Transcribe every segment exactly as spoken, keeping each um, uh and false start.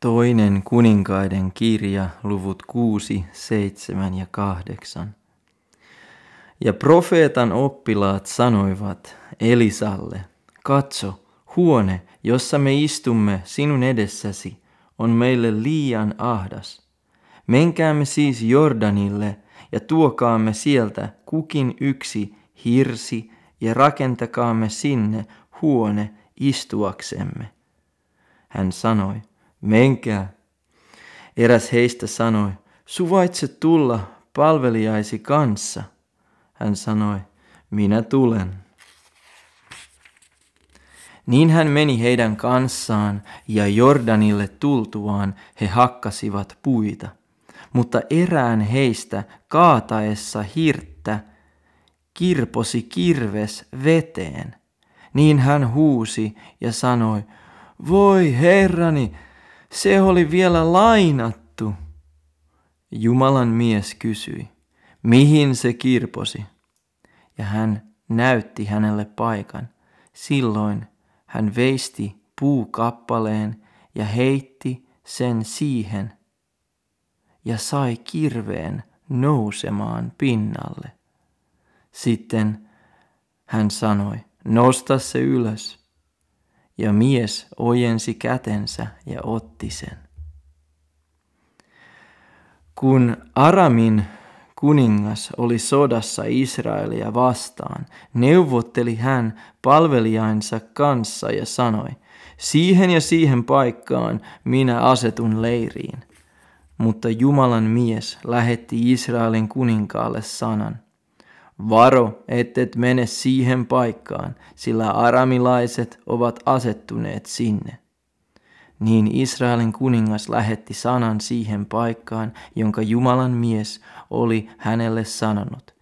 Toinen kuninkaiden kirja, luvut kuusi, seitsemän ja kahdeksan. Ja profeetan oppilaat sanoivat Elisalle, katso, huone, jossa me istumme sinun edessäsi, on meille liian ahdas. Menkäämme siis Jordanille ja tuokaamme sieltä kukin yksi hirsi ja rakentakaamme sinne huone istuaksemme. Hän sanoi, menkää. Eräs heistä sanoi, suvaitse tulla palvelijaisi kanssa. Hän sanoi, minä tulen. Niin hän meni heidän kanssaan, ja Jordanille tultuaan he hakkasivat puita. Mutta erään heistä kaataessa hirttä kirposi kirves veteen. Niin hän huusi ja sanoi, voi herrani, se oli vielä lainattu. Jumalan mies kysyi, mihin se kirposi? Ja hän näytti hänelle paikan. Silloin hän veisti puukappaleen ja heitti sen siihen ja sai kirveen nousemaan pinnalle. Sitten hän sanoi, nosta se ylös. Ja mies ojensi kätensä ja otti sen. Kun Aramin kuningas oli sodassa Israelia vastaan, neuvotteli hän palvelijainsa kanssa ja sanoi, siihen ja siihen paikkaan minä asetun leiriin. Mutta Jumalan mies lähetti Israelin kuninkaalle sanan, varo, ettet mene siihen paikkaan, sillä aramilaiset ovat asettuneet sinne. Niin Israelin kuningas lähetti sanan siihen paikkaan, jonka Jumalan mies oli hänelle sanonut.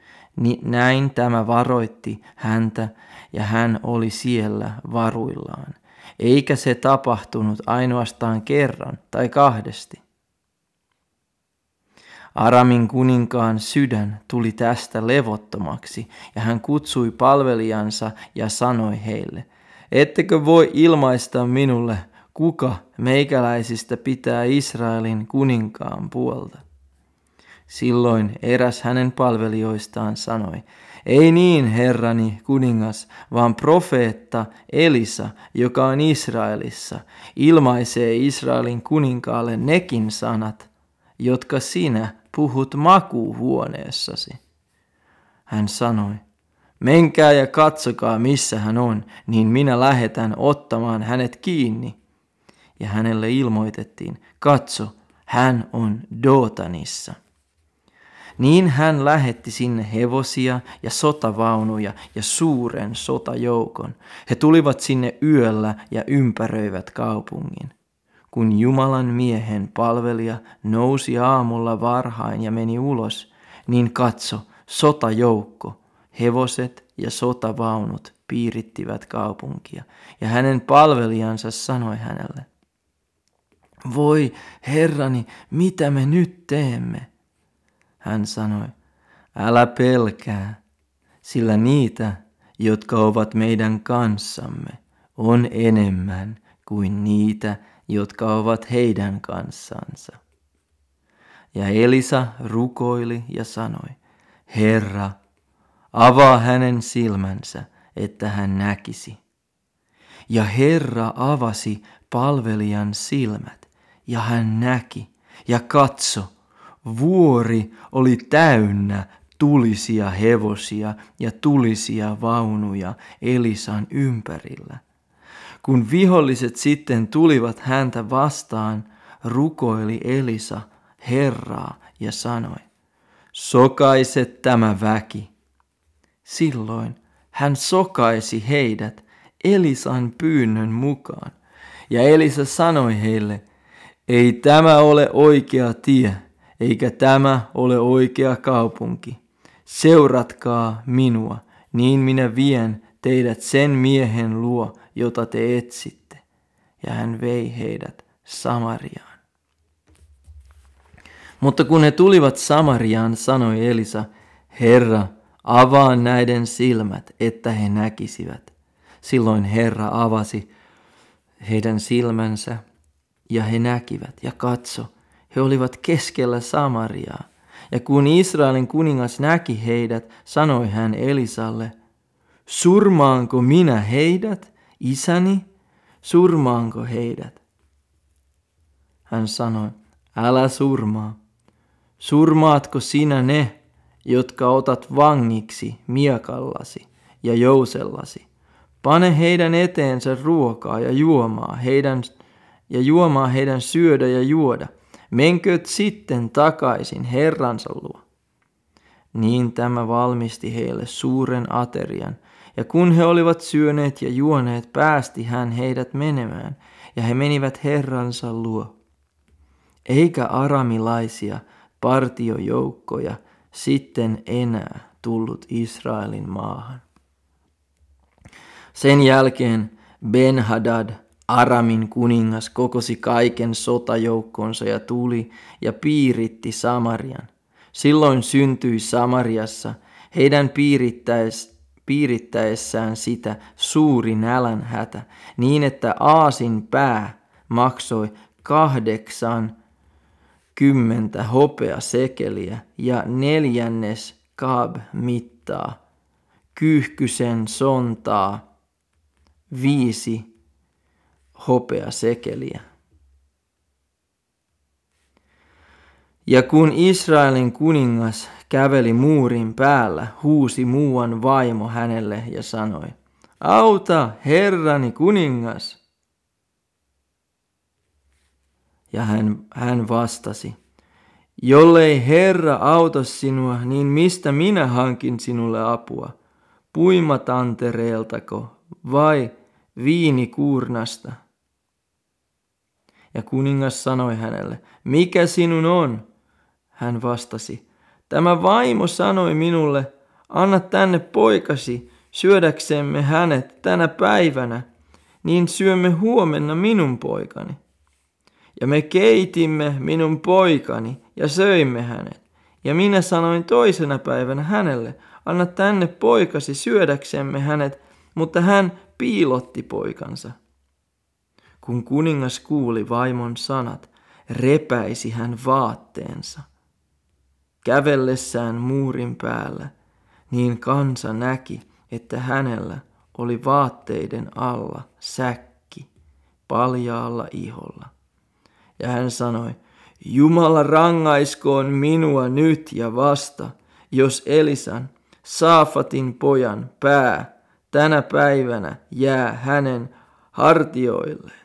Näin tämä varoitti häntä, ja hän oli siellä varuillaan. Eikä se tapahtunut ainoastaan kerran tai kahdesti. Aramin kuninkaan sydän tuli tästä levottomaksi, ja hän kutsui palvelijansa ja sanoi heille, ettekö voi ilmaista minulle, kuka meikäläisistä pitää Israelin kuninkaan puolta? Silloin eräs hänen palvelijoistaan sanoi, ei niin, herrani kuningas, vaan profeetta Elisa, joka on Israelissa, ilmaisee Israelin kuninkaalle nekin sanat, jotka sinä puhut makuuhuoneessasi. Hän sanoi, menkää ja katsokaa, missä hän on, niin minä lähetän ottamaan hänet kiinni. Ja hänelle ilmoitettiin, katso, hän on Dotanissa. Niin hän lähetti sinne hevosia ja sotavaunuja ja suuren sotajoukon. He tulivat sinne yöllä ja ympäröivät kaupungin. Kun Jumalan miehen palvelija nousi aamulla varhain ja meni ulos, niin katso, sotajoukko, hevoset ja sotavaunut piirittivät kaupunkia. Ja hänen palvelijansa sanoi hänelle, voi herrani, mitä me nyt teemme? Hän sanoi, älä pelkää, sillä niitä, jotka ovat meidän kanssamme, on enemmän kuin niitä, jotka ovat heidän kanssansa. Ja Elisa rukoili ja sanoi, Herra, avaa hänen silmänsä, että hän näkisi. Ja Herra avasi palvelijan silmät, ja hän näki, ja katso, vuori oli täynnä tulisia hevosia ja tulisia vaunuja Elisan ympärillä. Kun viholliset sitten tulivat häntä vastaan, rukoili Elisa Herraa ja sanoi, sokaise tämä väki. Silloin hän sokaisi heidät Elisan pyynnön mukaan, ja Elisa sanoi heille, ei tämä ole oikea tie, eikä tämä ole oikea kaupunki. Seuratkaa minua, niin minä vien teidät sen miehen luo, jota te etsitte, ja hän vei heidät Samariaan. Mutta kun he tulivat Samariaan, sanoi Elisa, Herra, avaa näiden silmät, että he näkisivät. Silloin Herra avasi heidän silmänsä, Ja he näkivät, ja katso, he olivat keskellä Samariaa. Ja kun Israelin kuningas näki heidät, sanoi hän Elisalle, surmaanko minä heidät, isäni? Surmaanko heidät? Hän sanoi, älä surmaa. Surmaatko sinä ne, jotka otat vangiksi miekallasi ja jousellasi? Pane heidän eteensä ruokaa ja juomaa heidän, ja juomaa heidän syödä ja juoda. Menkööt sitten takaisin herransa luo. Niin tämä valmisti heille suuren aterian, ja kun he olivat syöneet ja juoneet, päästi hän heidät menemään, ja he menivät herransa luo. Eikä aramilaisia partiojoukkoja sitten enää tullut Israelin maahan. Sen jälkeen Ben-Hadad, Aramin kuningas, kokosi kaiken sotajoukkonsa ja tuli ja piiritti Samarian. Silloin syntyi Samariassa heidän piirittäes, piirittäessään sitä suuri nälänhätä, niin että aasin pää maksoi kahdeksan kymmentä hopeasekeliä ja neljännes kaab-mittaa, kyyhkysen sontaa, viisi hopeasekeliä. Ja kun Israelin kuningas käveli muurin päällä, huusi muuan vaimo hänelle ja sanoi, auta herrani kuningas! Ja hän, hän vastasi, jollei Herra auta sinua, niin mistä minä hankin sinulle apua? Puimatantereeltako vai viinikuurnasta? Ja kuningas sanoi hänelle, mikä sinun on? Hän vastasi, tämä vaimo sanoi minulle, anna tänne poikasi, syödäksemme hänet tänä päivänä, niin syömme huomenna minun poikani. Ja me keitimme minun poikani ja söimme hänet. Ja minä sanoin toisena päivänä hänelle, anna tänne poikasi syödäksemme hänet, mutta hän piilotti poikansa. Kun kuningas kuuli vaimon sanat, repäisi hän vaatteensa. Kävellessään muurin päällä, niin kansa näki, että hänellä oli vaatteiden alla säkki paljaalla iholla. Ja hän sanoi, Jumala rangaiskoon minua nyt ja vasta, jos Elisan, Saafatin pojan pää, tänä päivänä jää hänen hartioilleen.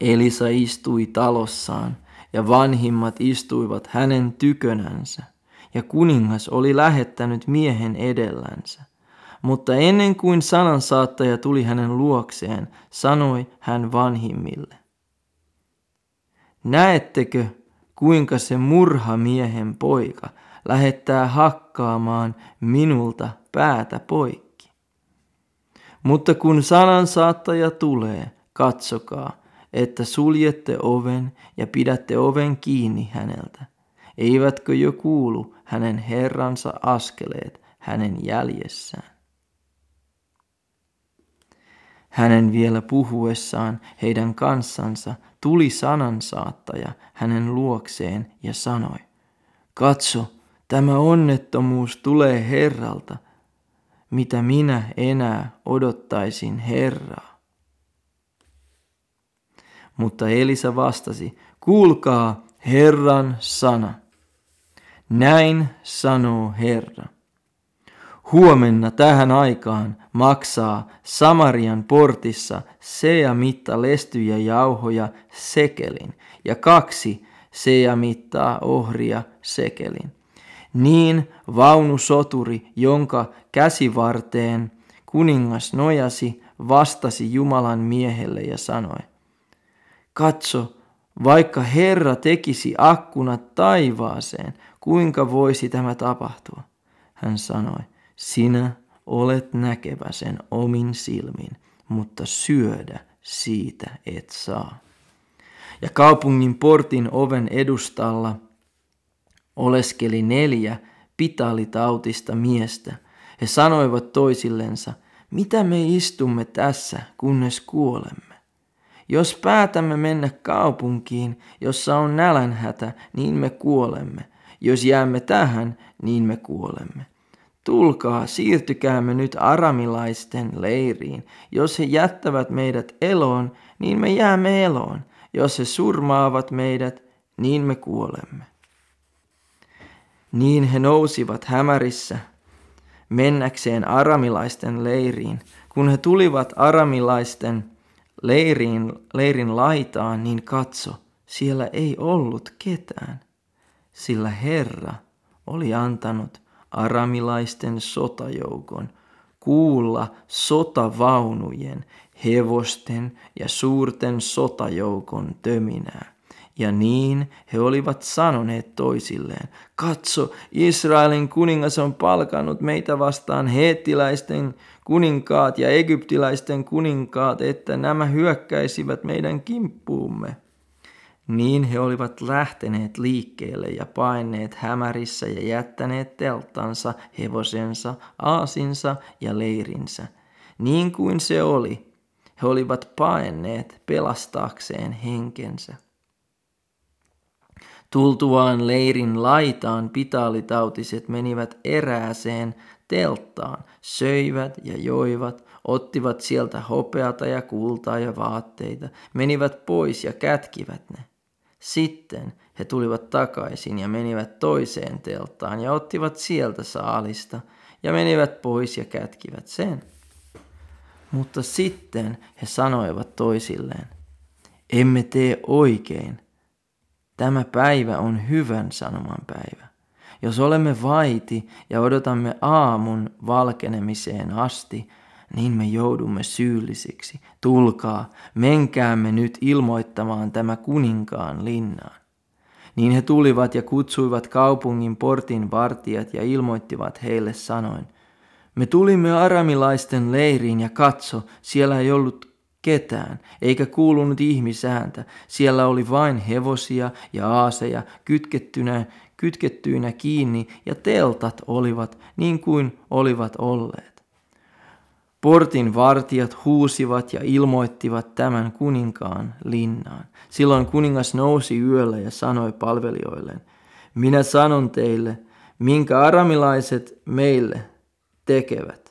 Elisa istui talossaan, ja vanhimmat istuivat hänen tykönänsä, ja kuningas oli lähettänyt miehen edellänsä. Mutta ennen kuin sanansaattaja tuli hänen luokseen, sanoi hän vanhimmille, näettekö, kuinka se murhamiehen poika lähettää hakkaamaan minulta päätä poikki? Mutta kun sanansaattaja tulee, katsokaa, että suljette oven ja pidätte oven kiinni häneltä. Eivätkö jo kuulu hänen herransa askeleet hänen jäljessään? Hänen vielä puhuessaan heidän kanssansa tuli sanansaattaja hänen luokseen ja sanoi, katso, tämä onnettomuus tulee Herralta, mitä minä enää odottaisin Herraa. Mutta Elisa vastasi, kuulkaa Herran sana. Näin sanoo Herra. Huomenna tähän aikaan maksaa Samarian portissa seamitta lestyjä jauhoja sekelin ja kaksi seamittaa ohria sekelin. Niin vaunusoturi, jonka käsivarteen kuningas nojasi, vastasi Jumalan miehelle ja sanoi, katso, vaikka Herra tekisi akkunat taivaaseen, kuinka voisi tämä tapahtua? Hän sanoi, sinä olet näkevä sen omin silmin, mutta syödä siitä et saa. Ja kaupungin portin oven edustalla oleskeli neljä pitalitautista miestä. He sanoivat toisillensa, Mitä me istumme tässä, kunnes kuolemme? Jos päätämme mennä kaupunkiin, jossa on nälänhätä, niin me kuolemme. Jos jäämme tähän, niin me kuolemme. Tulkaa, siirtykäämme nyt aramilaisten leiriin. Jos he jättävät meidät eloon, niin me jäämme eloon. Jos he surmaavat meidät, niin me kuolemme. Niin he nousivat hämärissä mennäkseen aramilaisten leiriin. Kun he tulivat aramilaisten leirin, leirin laitaan, niin katso, siellä ei ollut ketään, sillä Herra oli antanut aramilaisten sotajoukon kuulla sotavaunujen, hevosten ja suurten sotajoukon töminää. Ja niin he olivat sanoneet toisilleen, katso, Israelin kuningas on palkannut meitä vastaan heettiläisten kuninkaat ja egyptiläisten kuninkaat, että nämä hyökkäisivät meidän kimppuumme. Niin he olivat lähteneet liikkeelle ja paenneet hämärissä ja jättäneet telttansa, hevosensa, aasinsa ja leirinsä. Niin kuin se oli, he olivat paenneet pelastaakseen henkensä. Tultuaan leirin laitaan pitaalitautiset menivät erääseen telttaan, söivät ja joivat, ottivat sieltä hopeata ja kultaa ja vaatteita, menivät pois ja kätkivät ne. Sitten he tulivat takaisin ja menivät toiseen telttaan ja ottivat sieltä saalista ja menivät pois ja kätkivät sen. Mutta sitten he sanoivat toisilleen, emme tee oikein. Tämä päivä on hyvän sanoman päivä. Jos olemme vaiti ja odotamme aamun valkenemiseen asti, niin me joudumme syyllisiksi. Tulkaa, menkäämme nyt ilmoittamaan tämä kuninkaan linnaan. Niin he tulivat ja kutsuivat kaupungin portin vartijat ja ilmoittivat heille sanoen, me tulimme aramilaisten leiriin ja katso, siellä ei ollut ketään, eikä kuulunut ihmisääntä. Siellä oli vain hevosia ja aaseja kytkettynä, kytkettyinä kiinni ja teltat olivat niin kuin olivat olleet. Portin vartijat huusivat ja ilmoittivat tämän kuninkaan linnaan. Silloin kuningas nousi yöllä ja sanoi palvelijoilleen, minä sanon teille, minkä aramilaiset meille tekevät.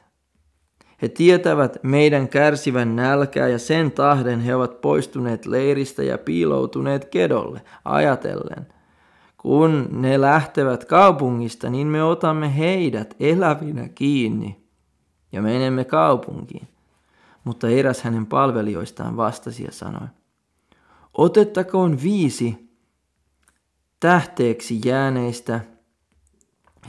He tietävät meidän kärsivän nälkää ja sen tahden he ovat poistuneet leiristä ja piiloutuneet kedolle, ajatellen. Kun ne lähtevät kaupungista, niin me otamme heidät elävinä kiinni ja menemme kaupunkiin. Mutta eräs hänen palvelijoistaan vastasi ja sanoi, otettakoon viisi tähteeksi jääneistä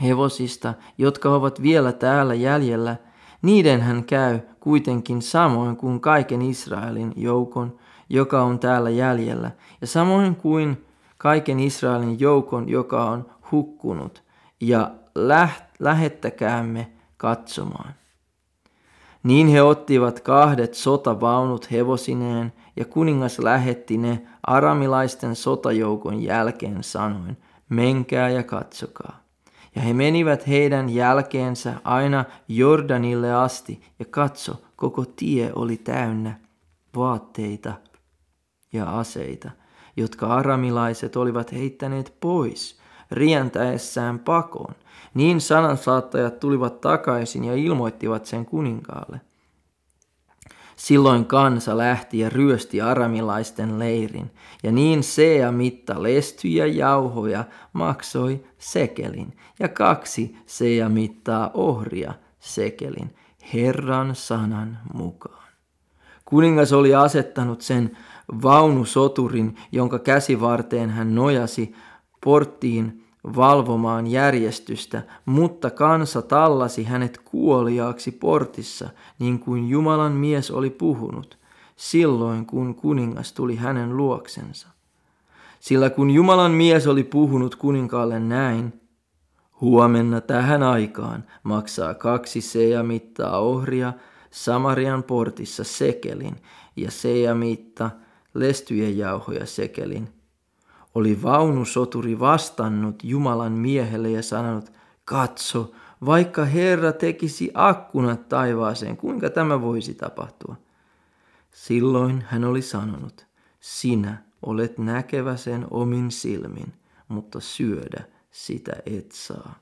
hevosista, jotka ovat vielä täällä jäljellä, niiden hän käy kuitenkin samoin kuin kaiken Israelin joukon, joka on täällä jäljellä, ja samoin kuin kaiken Israelin joukon, joka on hukkunut, ja läht- lähettäkäämme katsomaan. Niin he ottivat kahdet sotavaunut hevosineen, ja kuningas lähetti ne aramilaisten sotajoukon jälkeen sanoen, menkää ja katsokaa. Ja he menivät heidän jälkeensä aina Jordanille asti, ja katso, koko tie oli täynnä vaatteita ja aseita, jotka aramilaiset olivat heittäneet pois, rientäessään pakoon. Niin sanansaattajat tulivat takaisin ja ilmoittivat sen kuninkaalle. Silloin kansa lähti ja ryösti aramilaisten leirin, ja niin sea mitta lestyjä jauhoja maksoi sekelin, ja kaksi sea mittaa ohria sekelin, Herran sanan mukaan. Kuningas oli asettanut sen vaunusoturin, jonka käsivarteen hän nojasi porttiin valvomaan järjestystä, mutta kansa tallasi hänet kuoliaaksi portissa, niin kuin Jumalan mies oli puhunut, silloin kun kuningas tuli hänen luoksensa. Sillä kun Jumalan mies oli puhunut kuninkaalle näin, huomenna tähän aikaan maksaa kaksi sea mittaa ohria Samarian portissa sekelin ja sea mitta lestyjen jauhoja sekelin, oli vaunusoturi vastannut Jumalan miehelle ja sanonut, katso, vaikka Herra tekisi akkunat taivaaseen, kuinka tämä voisi tapahtua? Silloin hän oli sanonut, sinä olet näkevä sen omin silmin, mutta syödä sitä et saa.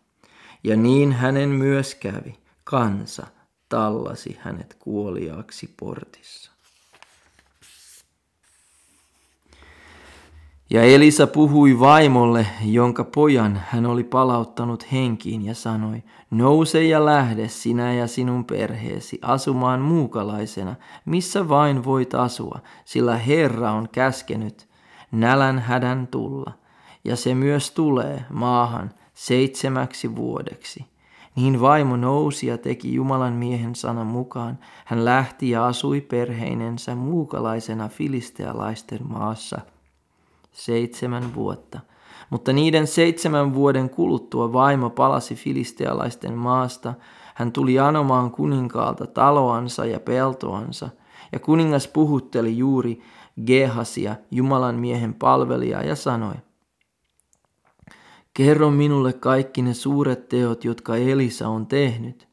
Ja niin hänen myös kävi, kansa tallasi hänet kuoliaaksi portissa. Ja Elisa puhui vaimolle, jonka pojan hän oli palauttanut henkiin, ja sanoi, nouse ja lähde sinä ja sinun perheesi asumaan muukalaisena, missä vain voit asua, sillä Herra on käskenyt nälän hädän tulla, ja se myös tulee maahan seitsemäksi vuodeksi. Niin vaimo nousi ja teki Jumalan miehen sanan mukaan. Hän lähti ja asui perheinensä muukalaisena filistealaisten maassa seitsemän vuotta. Mutta niiden seitsemän vuoden kuluttua vaimo palasi filistealaisten maasta. Hän tuli anomaan kuninkaalta taloansa ja peltoansa. Ja kuningas puhutteli juuri Gehasia, Jumalan miehen palvelijaa, ja sanoi, kerro minulle kaikki ne suuret teot, jotka Elisa on tehnyt.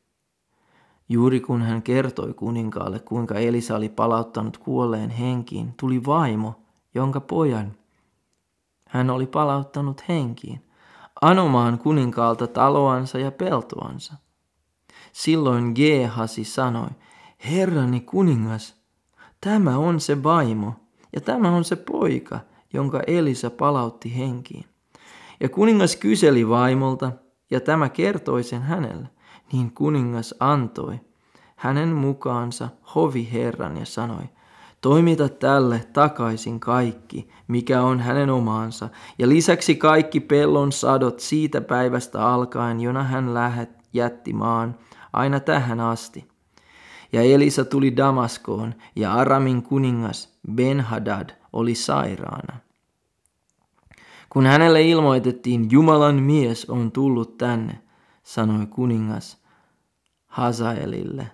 Juuri kun hän kertoi kuninkaalle, kuinka Elisa oli palauttanut kuolleen henkiin, tuli vaimo, jonka pojan hän oli palauttanut henkiin, anomaan kuninkaalta taloansa ja peltoansa. Silloin Geehasi sanoi, herrani kuningas, tämä on se vaimo ja tämä on se poika, jonka Elisa palautti henkiin. Ja kuningas kyseli vaimolta, ja tämä kertoi sen hänelle, niin kuningas antoi hänen mukaansa hoviherran ja sanoi, toimita tälle takaisin kaikki, mikä on hänen omaansa, ja lisäksi kaikki pellon sadot siitä päivästä alkaen, jona hän lähet, jätti maan, aina tähän asti. Ja Elisa tuli Damaskoon, ja Aramin kuningas Ben-Hadad oli sairaana. Kun hänelle ilmoitettiin, Jumalan mies on tullut tänne, sanoi kuningas Hazaelille,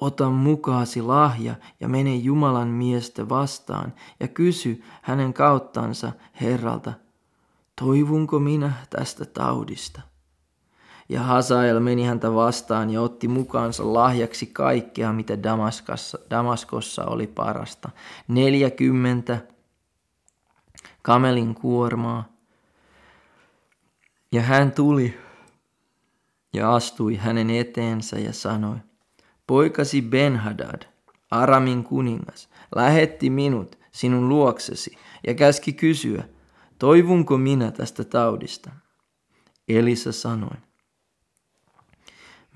ota mukaasi lahja ja mene Jumalan miestä vastaan ja kysy hänen kauttansa Herralta, toivunko minä tästä taudista? Ja Hazael meni häntä vastaan ja otti mukaansa lahjaksi kaikkea, mitä Damaskassa, Damaskossa oli parasta, neljäkymmentä kamelin kuormaa. Ja hän tuli ja astui hänen eteensä ja sanoi, poikasi Ben-Hadad, Aramin kuningas, lähetti minut sinun luoksesi ja käski kysyä, toivunko minä tästä taudista? Elisa sanoi,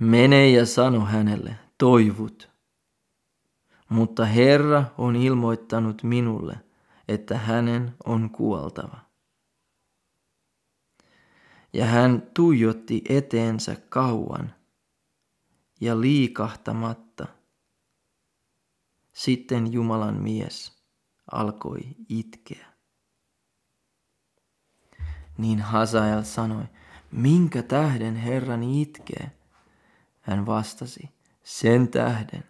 mene ja sano hänelle, toivut. Mutta Herra on ilmoittanut minulle, että hänen on kuoltava. Ja hän tuijotti eteensä kauan ja liikahtamatta. Sitten Jumalan mies alkoi itkeä. Niin Hazael sanoi, minkä tähden Herrani itkee? Hän vastasi, sen tähden,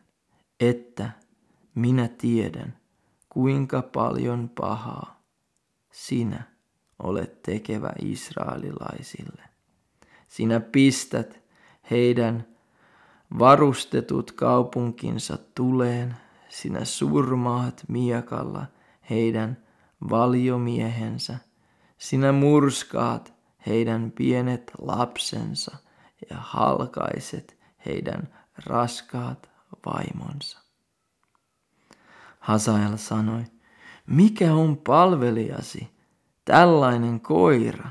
että minä tiedän, kuinka paljon pahaa sinä olet tekevä israelilaisille. Sinä pistät heidän varustetut kaupunkinsa tuleen, sinä surmaat miekalla heidän valiomiehensä, sinä murskaat heidän pienet lapsensa ja halkaiset heidän raskaat vaimonsa. Hazael sanoi, mikä on palvelijasi, tällainen koira,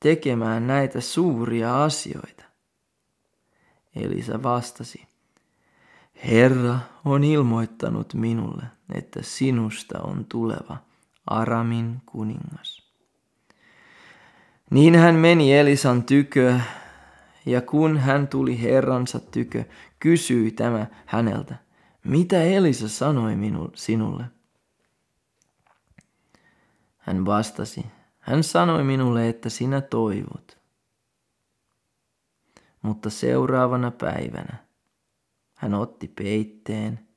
tekemään näitä suuria asioita? Elisa vastasi, Herra on ilmoittanut minulle, että sinusta on tuleva Aramin kuningas. Niin hän meni Elisan tykö, ja kun hän tuli herransa tykö, kysyi tämä häneltä, mitä Elisa sanoi minu, sinulle? Hän vastasi, hän sanoi minulle, että sinä toivot. Mutta seuraavana päivänä hän otti peitteen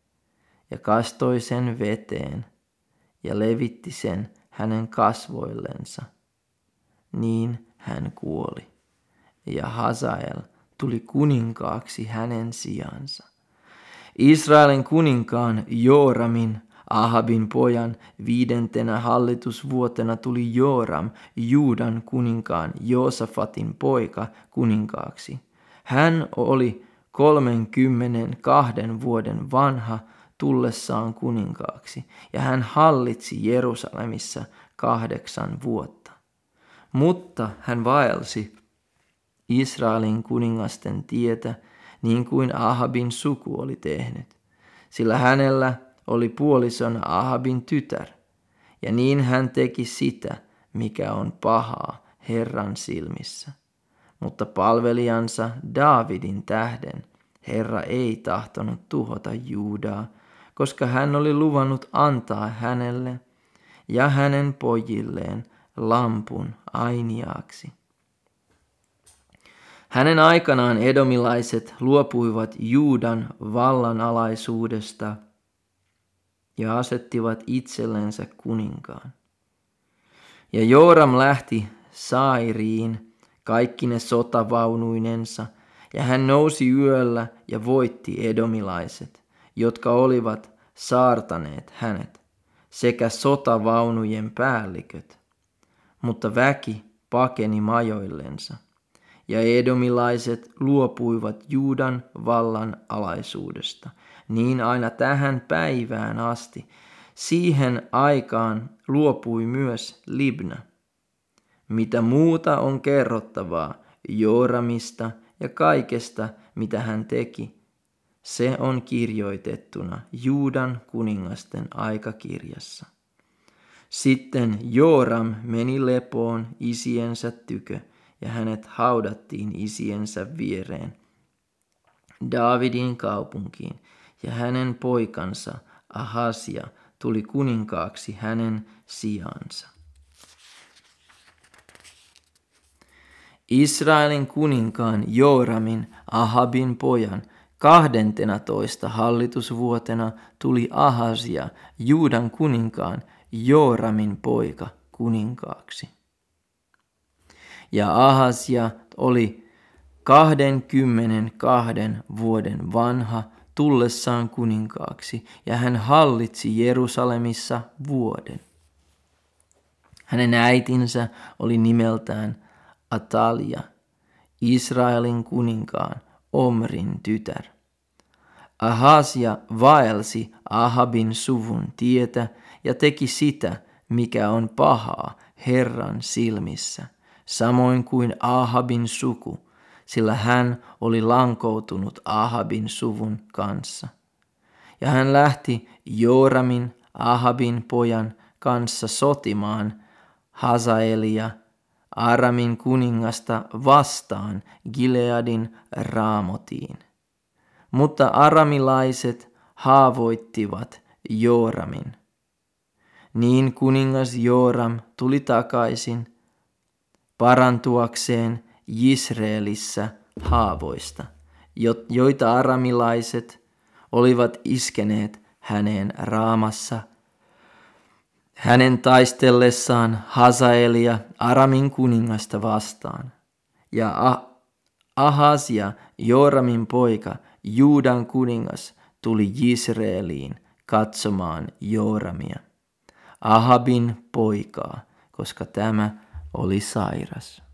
ja kastoi sen veteen ja levitti sen hänen kasvoillensa. Niin hän kuoli ja Hazael tuli kuninkaaksi hänen sijansa. Israelin kuninkaan Jooramin, Ahabin pojan, viidentenä hallitusvuotena tuli Jooram, Juudan kuninkaan Joosafatin poika, kuninkaaksi. Hän oli kolmenkymmenenkahden vuoden vanha tullessaan kuninkaaksi, ja hän hallitsi Jerusalemissa kahdeksan vuotta. Mutta hän vaelsi Israelin kuningasten tietä, niin kuin Ahabin suku oli tehnyt, sillä hänellä oli puolison Ahabin tytär, ja niin hän teki sitä, mikä on pahaa Herran silmissä. Mutta palvelijansa Daavidin tähden Herra ei tahtonut tuhota Juudaa, koska hän oli luvannut antaa hänelle ja hänen pojilleen lampun ainiaaksi. Hänen aikanaan edomilaiset luopuivat Juudan vallanalaisuudesta ja asettivat itsellensä kuninkaan. Ja Jooram lähti Sairiin kaikkine sotavaunuinensa, ja hän nousi yöllä ja voitti edomilaiset, jotka olivat saartaneet hänet, sekä sotavaunujen päälliköt. Mutta väki pakeni majoillensa, ja edomilaiset luopuivat Juudan vallan alaisuudesta, niin aina tähän päivään asti. Siihen aikaan luopui myös Libna. Mitä muuta on kerrottavaa Jooramista ja kaikesta, mitä hän teki, se on kirjoitettuna Juudan kuningasten aikakirjassa. Sitten Jooram meni lepoon isiensä tykö, ja hänet haudattiin isiensä viereen Daavidin kaupunkiin, ja hänen poikansa Ahasia tuli kuninkaaksi hänen sijansa. Israelin kuninkaan Jooramin, Ahabin pojan, kahdentenatoista hallitusvuotena tuli Ahasia, Juudan kuninkaan Jooramin poika, kuninkaaksi. Ja Ahasia oli kahdenkymmenenkahden vuoden vanha tullessaan kuninkaaksi, ja hän hallitsi Jerusalemissa vuoden. Hänen äitinsä oli nimeltään Atalia, Israelin kuninkaan Omrin tytär. Ahasia vaelsi Ahabin suvun tietä ja teki sitä, mikä on pahaa Herran silmissä, samoin kuin Ahabin suku, sillä hän oli lankoutunut Ahabin suvun kanssa. Ja hän lähti Jooramin, Ahabin pojan, kanssa sotimaan Hazaelia, Aramin kuningasta, vastaan Gileadin Raamotiin. Mutta aramilaiset haavoittivat Jooramin. Niin kuningas Jooram tuli takaisin parantuakseen Jisreelissä haavoista, joita aramilaiset olivat iskeneet häneen Raamassa, hänen taistellessaan Hazaelia Aramin kuningasta vastaan. Ja Ahasia, Jooramin poika, Juudan kuningas, tuli Jisreeliin katsomaan Jooramia, Ahabin poikaa, koska tämä oli sairas.